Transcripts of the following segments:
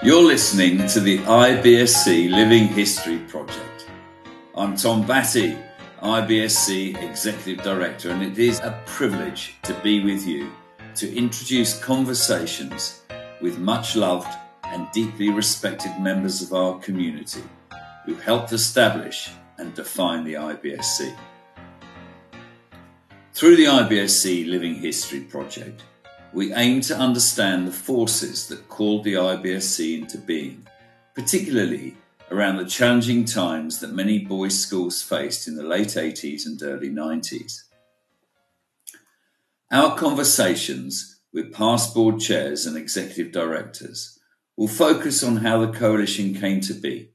You're listening to the IBSC Living History Project. I'm Tom Batty, IBSC Executive Director, and it is a privilege to be with you to introduce conversations with much loved and deeply respected members of our community who helped establish and define the IBSC. Through the IBSC Living History Project, we aim to understand the forces that called the IBSC into being, particularly around the challenging times that many boys' schools faced in the late 80s and early 90s. Our conversations with past board chairs and executive directors will focus on how the coalition came to be,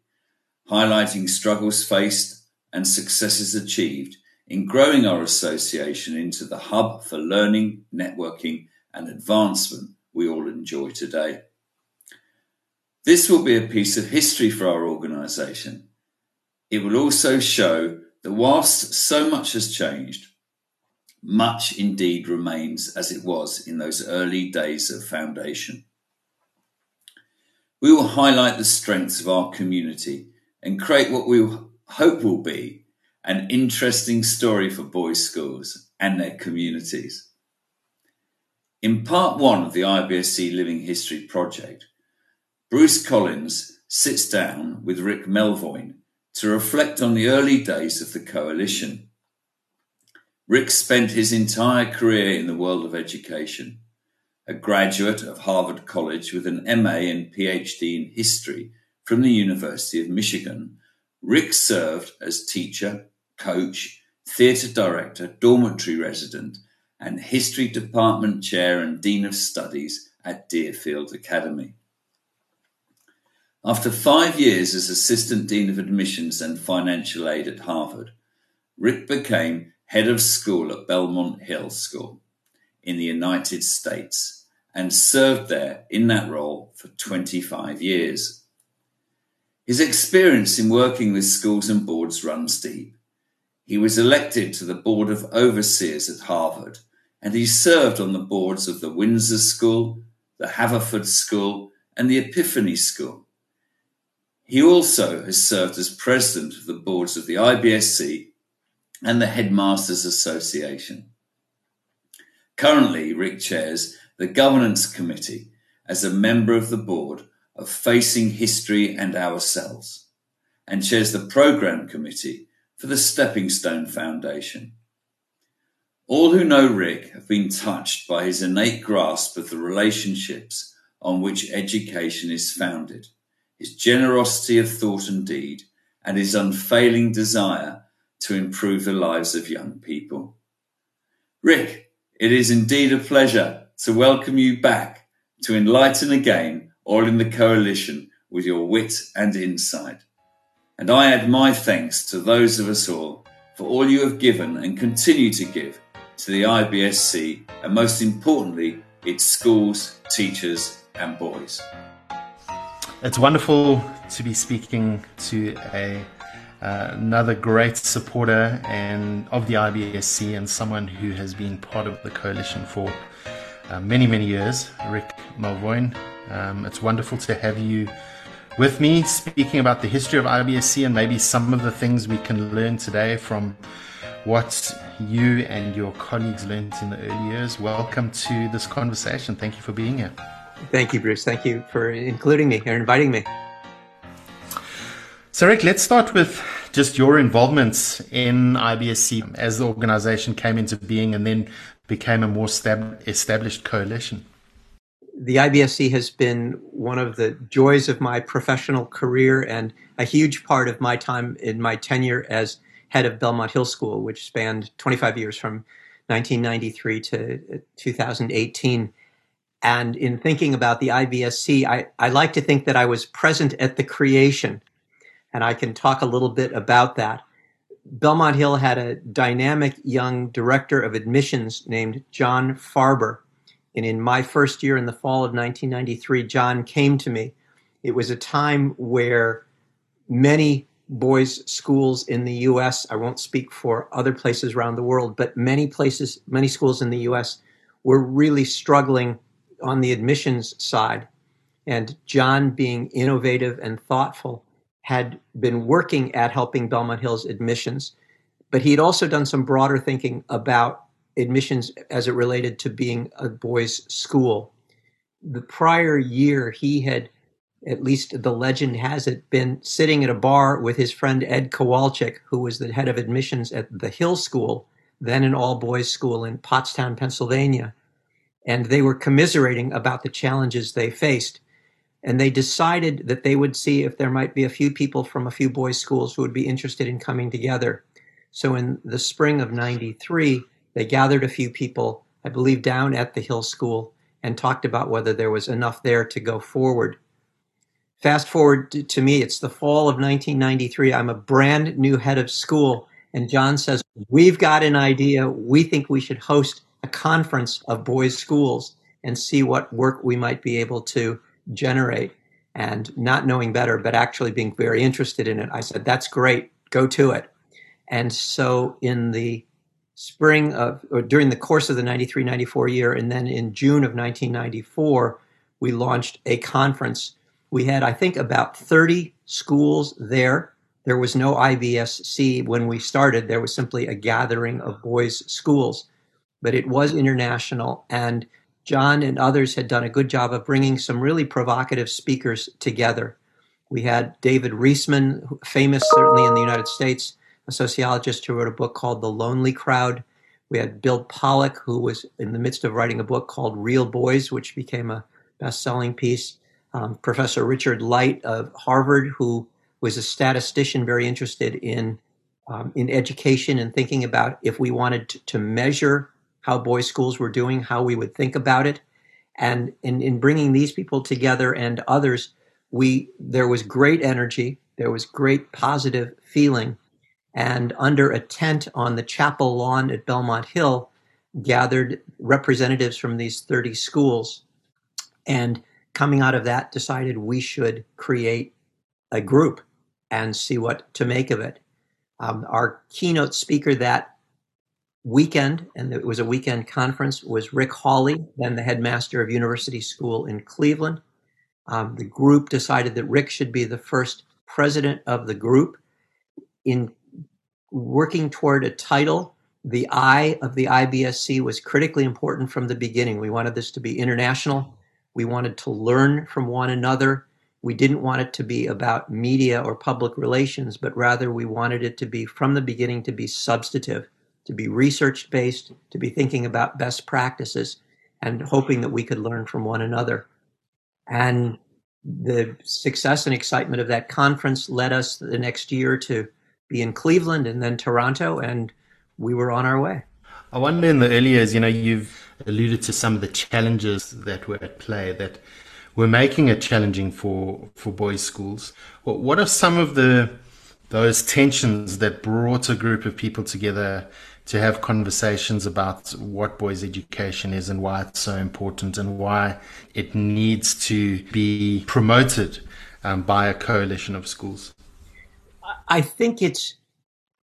highlighting struggles faced and successes achieved in growing our association into the hub for learning, networking, and advancement we all enjoy today. This will be a piece of history for our organisation. It will also show that whilst so much has changed, much indeed remains as it was in those early days of foundation. We will highlight the strengths of our community and create what we hope will be an interesting story for boys' schools and their communities. In part one of the IBSC Living History Project, Bruce Collins sits down with Rick Melvoin to reflect on the early days of the coalition. Rick spent his entire career in the world of education, a graduate of Harvard College with an MA and PhD in history from the University of Michigan. Rick served as teacher, coach, theatre director, dormitory resident, and History Department Chair and Dean of Studies at Deerfield Academy. After 5 years as Assistant Dean of Admissions and Financial Aid at Harvard, Rick became Head of School at Belmont Hill School in the United States and served there in that role for 25 years. His experience in working with schools and boards runs deep. He was elected to the Board of Overseers at Harvard, and he served on the boards of the Windsor School, the Haverford School, and the Epiphany School. He also has served as president of the boards of the IBSC and the Headmasters Association. Currently, Rick chairs the Governance Committee as a member of the board of Facing History and Ourselves, and chairs the Programme Committee for the Stepping Stone Foundation. All who know Rick have been touched by his innate grasp of the relationships on which education is founded, his generosity of thought and deed, and his unfailing desire to improve the lives of young people. Rick, it is indeed a pleasure to welcome you back to enlighten again all in the coalition with your wit and insight. And I add my thanks to those of us all for all you have given and continue to give to the IBSC and, most importantly, its schools, teachers and boys. It's wonderful to be speaking to another great supporter and of the IBSC and someone who has been part of the coalition for many years, Rick Melvoin. It's wonderful to have you with me speaking about the history of IBSC and maybe some of the things we can learn today from what you and your colleagues learned in the early years. Welcome to this conversation. Thank you for being here. Thank you, Bruce. Thank you for including me or inviting me. So, Rick, let's start with just your involvement in IBSC as the organization came into being and then became a more established coalition. The IBSC has been one of the joys of my professional career and a huge part of my time in my tenure as head of Belmont Hill School, which spanned 25 years from 1993 to 2018. And in thinking about the IBSC, I like to think that I was present at the creation, and I can talk a little bit about that. Belmont Hill had a dynamic young director of admissions named John Farber. And in my first year in the fall of 1993, John came to me. It was a time where many boys' schools in the U.S., I won't speak for other places around the world, but many schools in the U.S. were really struggling on the admissions side. and John, being innovative and thoughtful, had been working at helping Belmont Hill's admissions, but he had also done some broader thinking about admissions as it related to being a boys' school. The prior year, he had, at least the legend has it, been sitting at a bar with his friend Ed Kowalczyk, who was the head of admissions at the Hill School, then an all-boys school in Pottstown, Pennsylvania. And they were commiserating about the challenges they faced. And they decided that they would see if there might be a few people from a few boys' schools who would be interested in coming together. So in the spring of '93, they gathered a few people, I believe, down at the Hill School and talked about whether there was enough there to go forward. Fast forward to me, it's the fall of 1993. I'm a brand new head of school, and John says, "We've got an idea. We think we should host a conference of boys' schools and see what work we might be able to generate." And not knowing better, but actually being very interested in it, I said, "That's great. Go to it." And so in the spring of, or during the course of the 93-94 year, and then in June of 1994, we launched a conference. We had, I think, about 30 schools there. There was no IBSC when we started. There was simply a gathering of boys' schools, but it was international. And John and others had done a good job of bringing some really provocative speakers together. We had David Riesman, famous certainly in the United States, a sociologist who wrote a book called The Lonely Crowd. We had Bill Pollack, who was in the midst of writing a book called Real Boys, which became a best-selling piece. Professor Richard Light of Harvard, who was a statistician very interested in education and thinking about if we wanted to measure how boys' schools were doing, how we would think about it. And in bringing these people together and others, there was great energy, there was great positive feeling, and under a tent on the chapel lawn at Belmont Hill gathered representatives from these 30 schools. And coming out of that, decided we should create a group and see what to make of it. Our keynote speaker that weekend, and it was a weekend conference, was Rick Hawley, then the headmaster of University School in Cleveland. The group decided that Rick should be the first president of the group. In working toward a title, the I of the IBSC was critically important from the beginning. We wanted this to be international. We wanted to learn from one another. We didn't want it to be about media or public relations, but rather we wanted it to be, from the beginning, to be substantive, to be research-based, to be thinking about best practices and hoping that we could learn from one another. And the success and excitement of that conference led us the next year to be in Cleveland and then Toronto, and we were on our way. I wonder, in the early years, you've alluded to some of the challenges that were at play that were making it challenging for boys' schools. What are some of those tensions that brought a group of people together to have conversations about what boys' education is and why it's so important and why it needs to be promoted by a coalition of schools? I think it's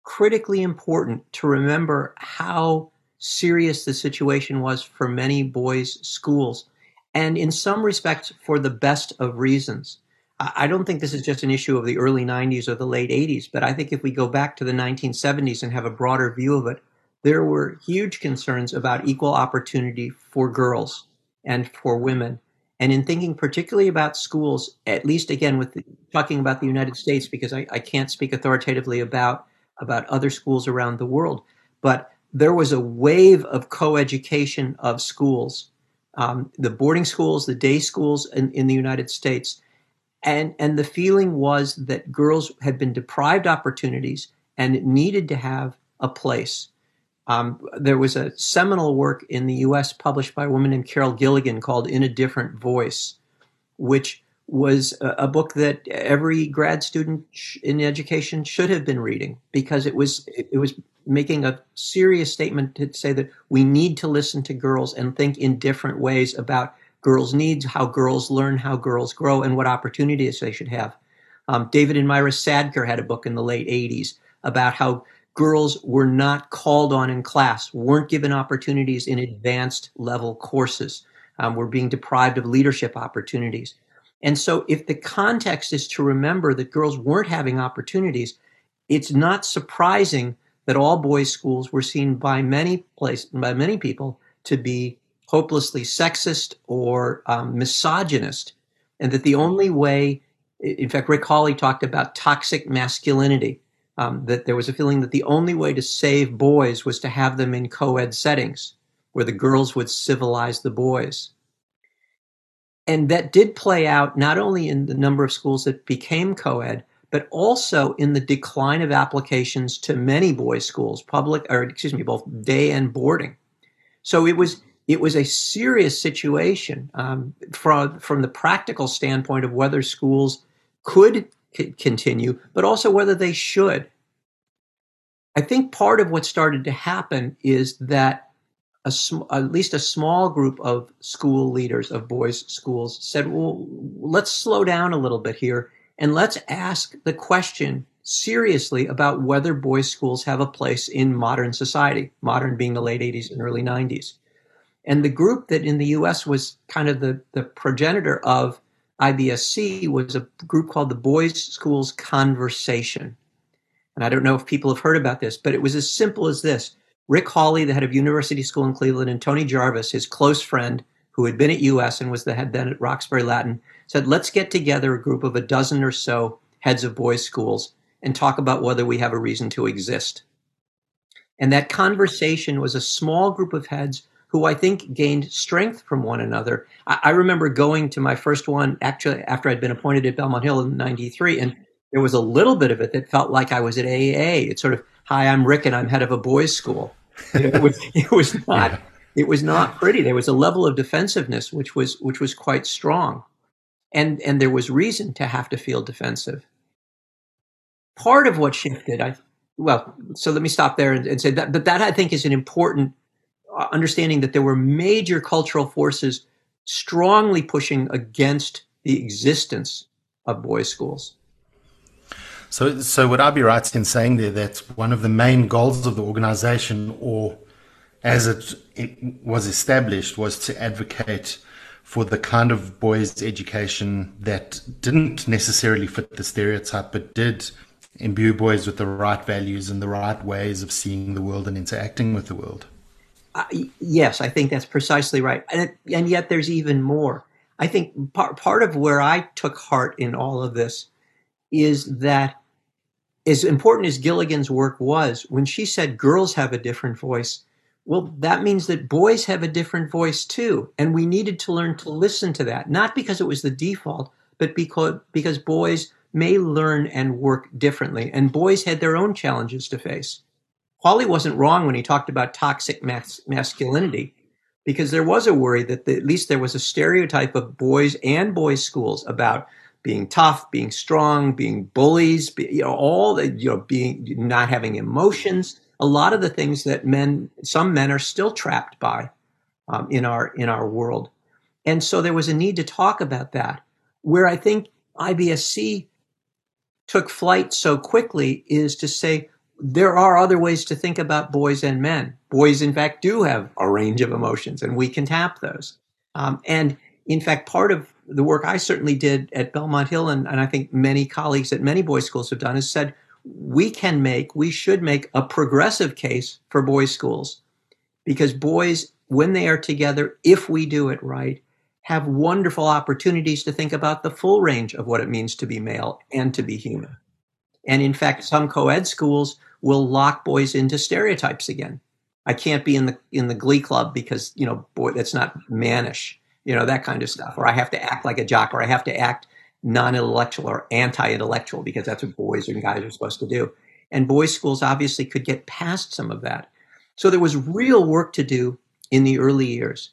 critically important to remember how serious the situation was for many boys' schools, and in some respects for the best of reasons. I don't think this is just an issue of the early 90s or the late 80s, but I think if we go back to the 1970s and have a broader view of it, there were huge concerns about equal opportunity for girls and for women. And in thinking particularly about schools, at least again with talking about the United States, because I can't speak authoritatively about other schools around the world, but there was a wave of co-education of schools, the boarding schools, the day schools in the United States. And the feeling was that girls had been deprived opportunities and needed to have a place. There was a seminal work in the U.S. published by a woman named Carol Gilligan called In a Different Voice, which was a book that every grad student in education should have been reading, because it was making a serious statement to say that we need to listen to girls and think in different ways about girls' needs, how girls learn, how girls grow, and what opportunities they should have. David and Myra Sadker had a book in the late 80s about how girls were not called on in class, weren't given opportunities in advanced level courses, were being deprived of leadership opportunities. And so if the context is to remember that girls weren't having opportunities, it's not surprising that all boys' schools were seen by many people to be hopelessly sexist or misogynist, and that the only way, in fact, Rick Hawley talked about toxic masculinity, that there was a feeling that the only way to save boys was to have them in co-ed settings where the girls would civilize the boys. And that did play out not only in the number of schools that became co-ed, but also in the decline of applications to many boys' schools, both day and boarding. So it was a serious situation from the practical standpoint of whether schools could continue, but also whether they should. I think part of what started to happen is that at least a small group of school leaders of boys' schools said, well, let's slow down a little bit here and let's ask the question seriously about whether boys' schools have a place in modern society, modern being the late 80s and early 90s. And the group that in the U.S. was kind of the progenitor of IBSC was a group called the Boys' Schools Conversation. And I don't know if people have heard about this, but it was as simple as this. Rick Hawley, the head of University School in Cleveland, and Tony Jarvis, his close friend, who had been at US and was the head then at Roxbury Latin, said, let's get together a group of a dozen or so heads of boys' schools and talk about whether we have a reason to exist. And that conversation was a small group of heads who I think gained strength from one another. I remember going to my first one, actually, after I'd been appointed at Belmont Hill in 93, and there was a little bit of it that felt like I was at AA. It's sort of, hi, I'm Rick and I'm head of a boys' school. It was not pretty. There was a level of defensiveness which was quite strong, and there was reason to have to feel defensive. Part of what shifted, so let me stop there and say that. But that I think is an important understanding that there were major cultural forces strongly pushing against the existence of boys' schools. So would I be right in saying there that one of the main goals of the organization, or as it was established, was to advocate for the kind of boys' education that didn't necessarily fit the stereotype, but did imbue boys with the right values and the right ways of seeing the world and interacting with the world? Yes, I think that's precisely right. And yet there's even more. I think part of where I took heart in all of this is that as important as Gilligan's work was, when she said girls have a different voice, well, that means that boys have a different voice too. And we needed to learn to listen to that, not because it was the default, but because boys may learn and work differently. And boys had their own challenges to face. Hawley wasn't wrong when he talked about toxic masculinity, because there was a worry that at least there was a stereotype of boys and boys' schools about being tough, being strong, being bullies, not having emotions, a lot of the things that some men are still trapped by in our world. And so there was a need to talk about that. Where I think IBSC took flight so quickly is to say there are other ways to think about boys and men. Boys, in fact, do have a range of emotions, and we can tap those. And in fact, part of the work I certainly did at Belmont Hill, and I think many colleagues at many boys' schools have done, is said we should make a progressive case for boys' schools, because boys, when they are together, if we do it right, have wonderful opportunities to think about the full range of what it means to be male and to be human. And in fact, some co-ed schools will lock boys into stereotypes again. I can't be in the glee club because, boy, that's not mannish. That kind of stuff, or I have to act like a jock, or I have to act non-intellectual or anti-intellectual because that's what boys and guys are supposed to do. And boys' schools obviously could get past some of that. So there was real work to do in the early years.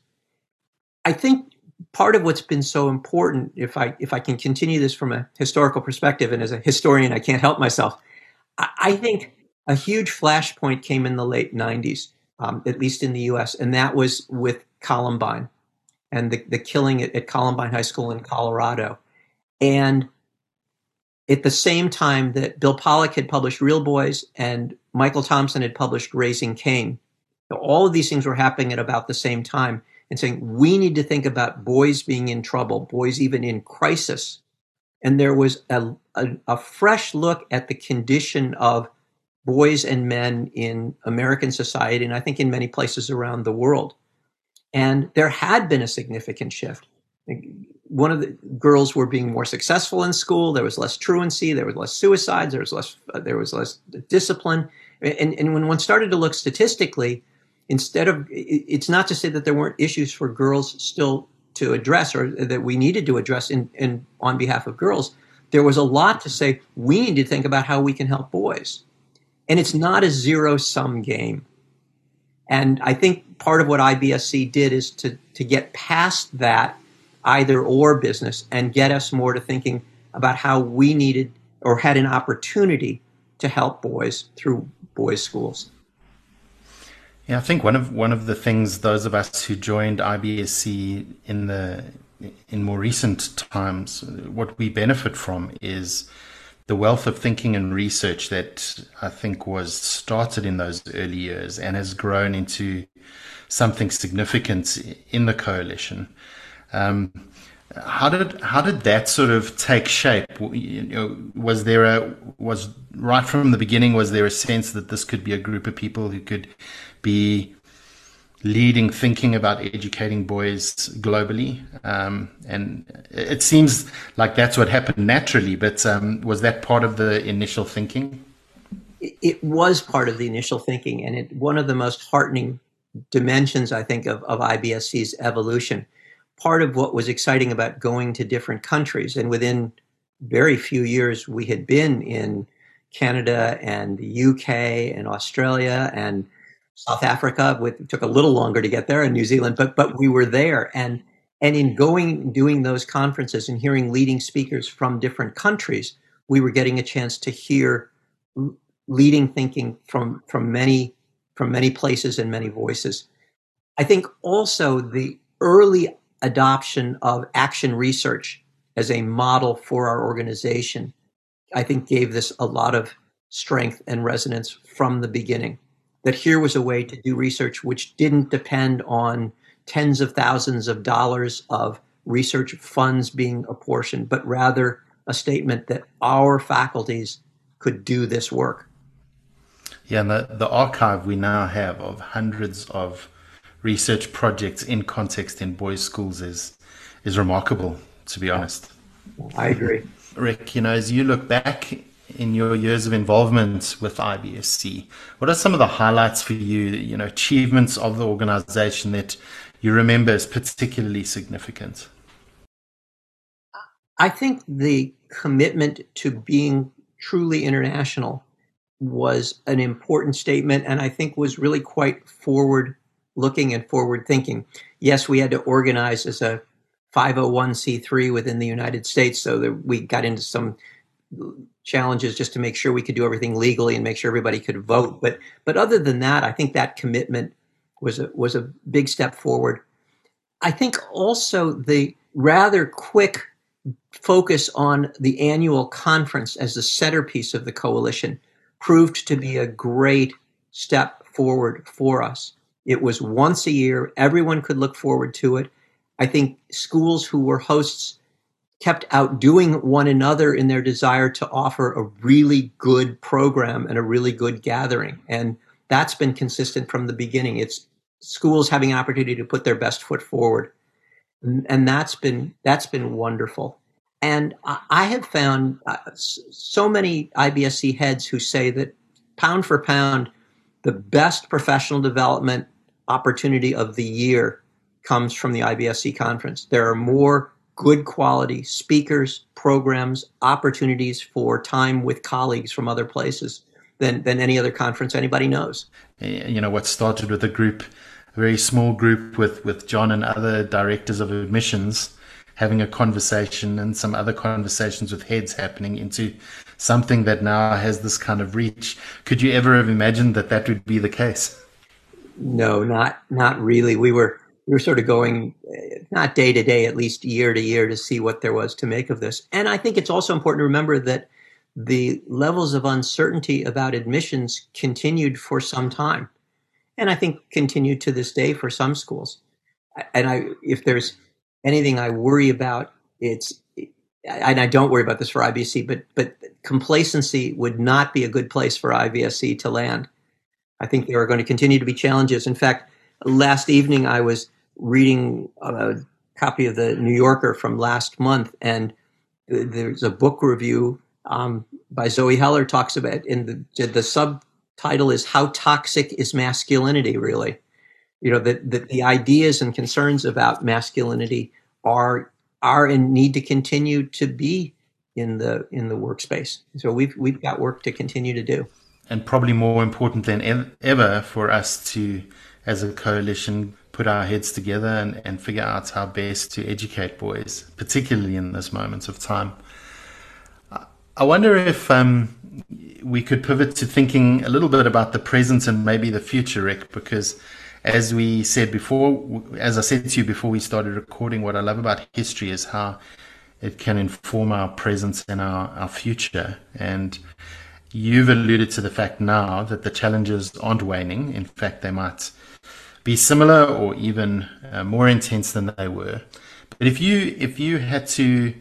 I think part of what's been so important, if I can continue this from a historical perspective, and as a historian, I can't help myself, I think a huge flashpoint came in the late 90s, at least in the U.S., and that was with Columbine and the killing at Columbine High School in Colorado. And at the same time that Bill Pollack had published Real Boys and Michael Thompson had published Raising Cain, all of these things were happening at about the same time. and saying, we need to think about boys being in trouble, boys even in crisis. And there was a fresh look at the condition of boys and men in American society, and I think in many places around the world. And there had been a significant shift. One of the girls were being more successful in school. There was less truancy. There was less suicides. There was less discipline. And when one started to look statistically, it's not to say that there weren't issues for girls still to address or that we needed to address in on behalf of girls. There was a lot to say, we need to think about how we can help boys. And it's not a zero-sum game. And I think part of what IBSC did is to get past that either-or business and get us more to thinking about how we needed or had an opportunity to help boys through boys' schools. Yeah, I think one of the things those of us who joined IBSC in more recent times, what we benefit from is the wealth of thinking and research that I think was started in those early years and has grown into something significant in the coalition. How did that sort of take shape? Right from the beginning, was there a sense that this could be a group of people who could be leading, thinking about educating boys globally? And it seems like that's what happened naturally, but was that part of the initial thinking? It was part of the initial thinking, and one of the most heartening dimensions, I think, of IBSC's evolution. Part of what was exciting about going to different countries, and within very few years we had been in Canada and the UK and Australia and South Africa. It took a little longer to get there, in New Zealand, but we were there. And in going, doing those conferences and hearing leading speakers from different countries, we were getting a chance to hear leading thinking from many places and many voices. I think also the early adoption of action research as a model for our organization, I think, gave this a lot of strength and resonance from the beginning. That here was a way to do research which didn't depend on tens of thousands of dollars of research funds being apportioned, but rather a statement that our faculties could do this work. Yeah, and the archive we now have of hundreds of research projects in context in boys' schools is remarkable, to be honest. I agree. Rick, as you look back in your years of involvement with IBSC, what are some of the highlights for you, achievements of the organization that you remember as particularly significant? I think the commitment to being truly international was an important statement, and I think was really quite forward-looking and forward-thinking. Yes, we had to organize as a 501c3 within the United States, so that we got into some challenges just to make sure we could do everything legally and make sure everybody could vote. But other than that, I think that commitment was a big step forward. I think also the rather quick focus on the annual conference as the centerpiece of the coalition proved to be a great step forward for us. It was once a year. Everyone could look forward to it. I think schools who were hosts kept outdoing one another in their desire to offer a really good program and a really good gathering. And that's been consistent from the beginning. It's schools having an opportunity to put their best foot forward. And that's been wonderful. And I have found so many IBSC heads who say that pound for pound, the best professional development opportunity of the year comes from the IBSC conference. There are more good quality speakers, programs, opportunities for time with colleagues from other places than any other conference anybody knows. What started with a very small group with John and other directors of admissions having a conversation and some other conversations with heads happening into something that now has this kind of reach. Could you ever have imagined that would be the case? No, not really. We were sort of going, not day to day, at least year to year, to see what there was to make of this. And I think it's also important to remember that the levels of uncertainty about admissions continued for some time, and I think continue to this day for some schools. and I, if there's anything I worry about, it's, and I don't worry about this for IBSC, but complacency would not be a good place for IBSC to land. I think there are going to continue to be challenges. In fact, last evening I was reading a copy of the New Yorker from last month, and there's a book review by Zoe Heller talks about, and the subtitle is "How Toxic is Masculinity, Really?" You know, that the ideas and concerns about masculinity are and need to continue to be in the workspace. So we've got work to continue to do. And probably more important than ever for us to, as a coalition, put our heads together and figure out how best to educate boys, particularly in this moment of time. I wonder if we could pivot to thinking a little bit about the present and maybe the future, Rick, because as we said before, as I said to you before we started recording, what I love about history is how it can inform our present and our future. And you've alluded to the fact now that the challenges aren't waning. In fact, they might be similar or even more intense than they were. But if you had to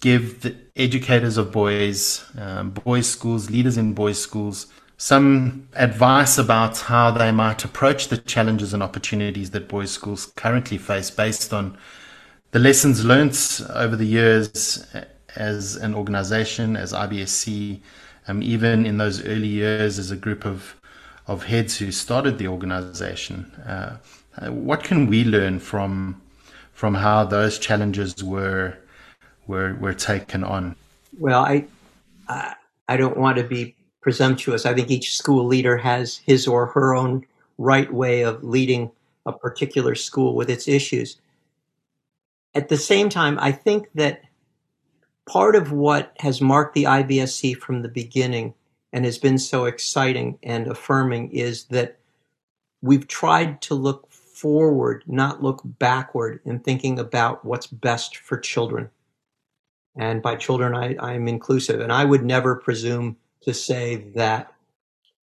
give the educators of boys, boys' schools, leaders in boys' schools, some advice about how they might approach the challenges and opportunities that boys' schools currently face based on the lessons learnt over the years as an organization, as IBSC, even in those early years as a group of heads who started the organization. What can we learn from how those challenges were taken on? Well, I don't want to be presumptuous. I think each school leader has his or her own right way of leading a particular school with its issues. At the same time, I think that part of what has marked the IBSC from the beginning and has been so exciting and affirming is that we've tried to look forward, not look backward, in thinking about what's best for children. And by children, I'm inclusive. And I would never presume to say that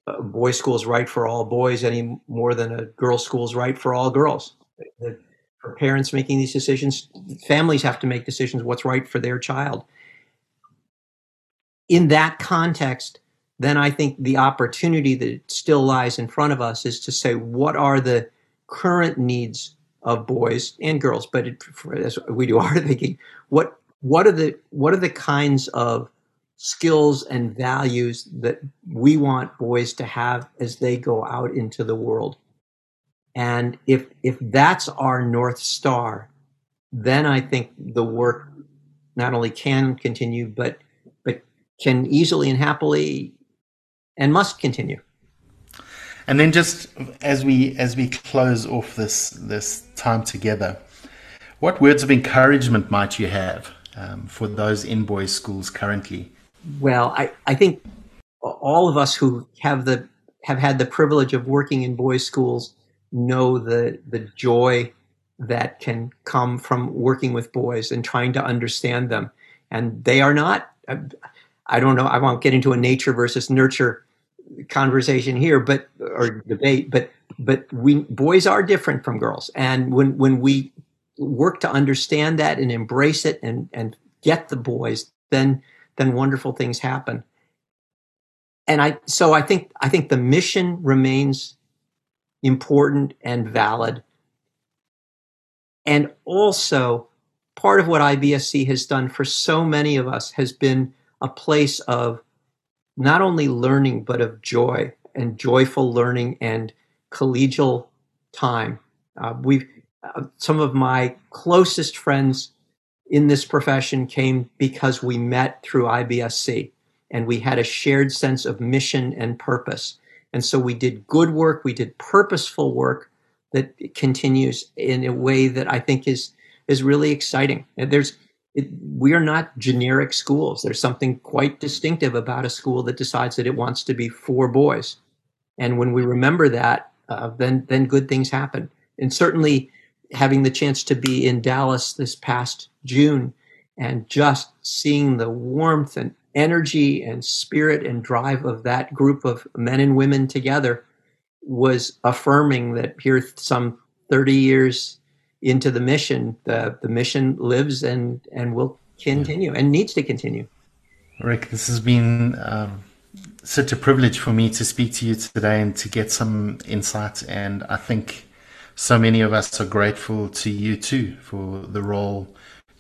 a boys' school is right for all boys any more than a girls' school is right for all girls. For parents making these decisions, families have to make decisions what's right for their child. In that context, then I think the opportunity that still lies in front of us is to say, what are the current needs of boys and girls? But as we do our thinking, what are the kinds of skills and values that we want boys to have as they go out into the world? And if that's our North Star, then I think the work not only can continue, but can easily and happily and must continue. And then just as we close off this time together, what words of encouragement might you have for those in boys' schools currently? Well, I think all of us who have had the privilege of working in boys' schools know the joy that can come from working with boys and trying to understand them. And they are not, I don't know, I won't get into a nature versus nurture conversation here, or debate, but boys are different from girls. And when we work to understand that and embrace it and get the boys, then wonderful things happen. And I think the mission remains important and valid. And also, part of what IBSC has done for so many of us has been a place of not only learning, but of joy and joyful learning and collegial time. Some of my closest friends in this profession came because we met through IBSC, and we had a shared sense of mission and purpose. And so we did good work, we did purposeful work that continues in a way that I think is really exciting. We are not generic schools. There's something quite distinctive about a school that decides that it wants to be for boys. And when we remember that, then good things happen. And certainly having the chance to be in Dallas this past June and just seeing the warmth and energy and spirit and drive of that group of men and women together was affirming that here some 30 years into the mission. The mission lives and will continue and needs to continue. Rick, this has been such a privilege for me to speak to you today and to get some insight. And I think so many of us are grateful to you too for the role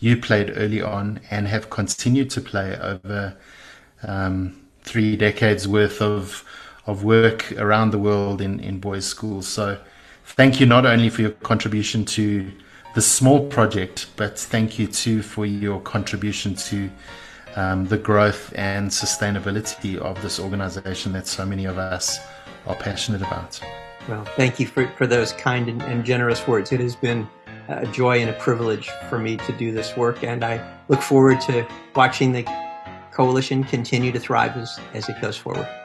you played early on and have continued to play over 3 decades worth of work around the world in boys' schools. So thank you not only for your contribution to the small project, but thank you too for your contribution to the growth and sustainability of this organization that so many of us are passionate about. Well, thank you for those kind and generous words. It has been a joy and a privilege for me to do this work, and I look forward to watching the coalition continue to thrive as it goes forward.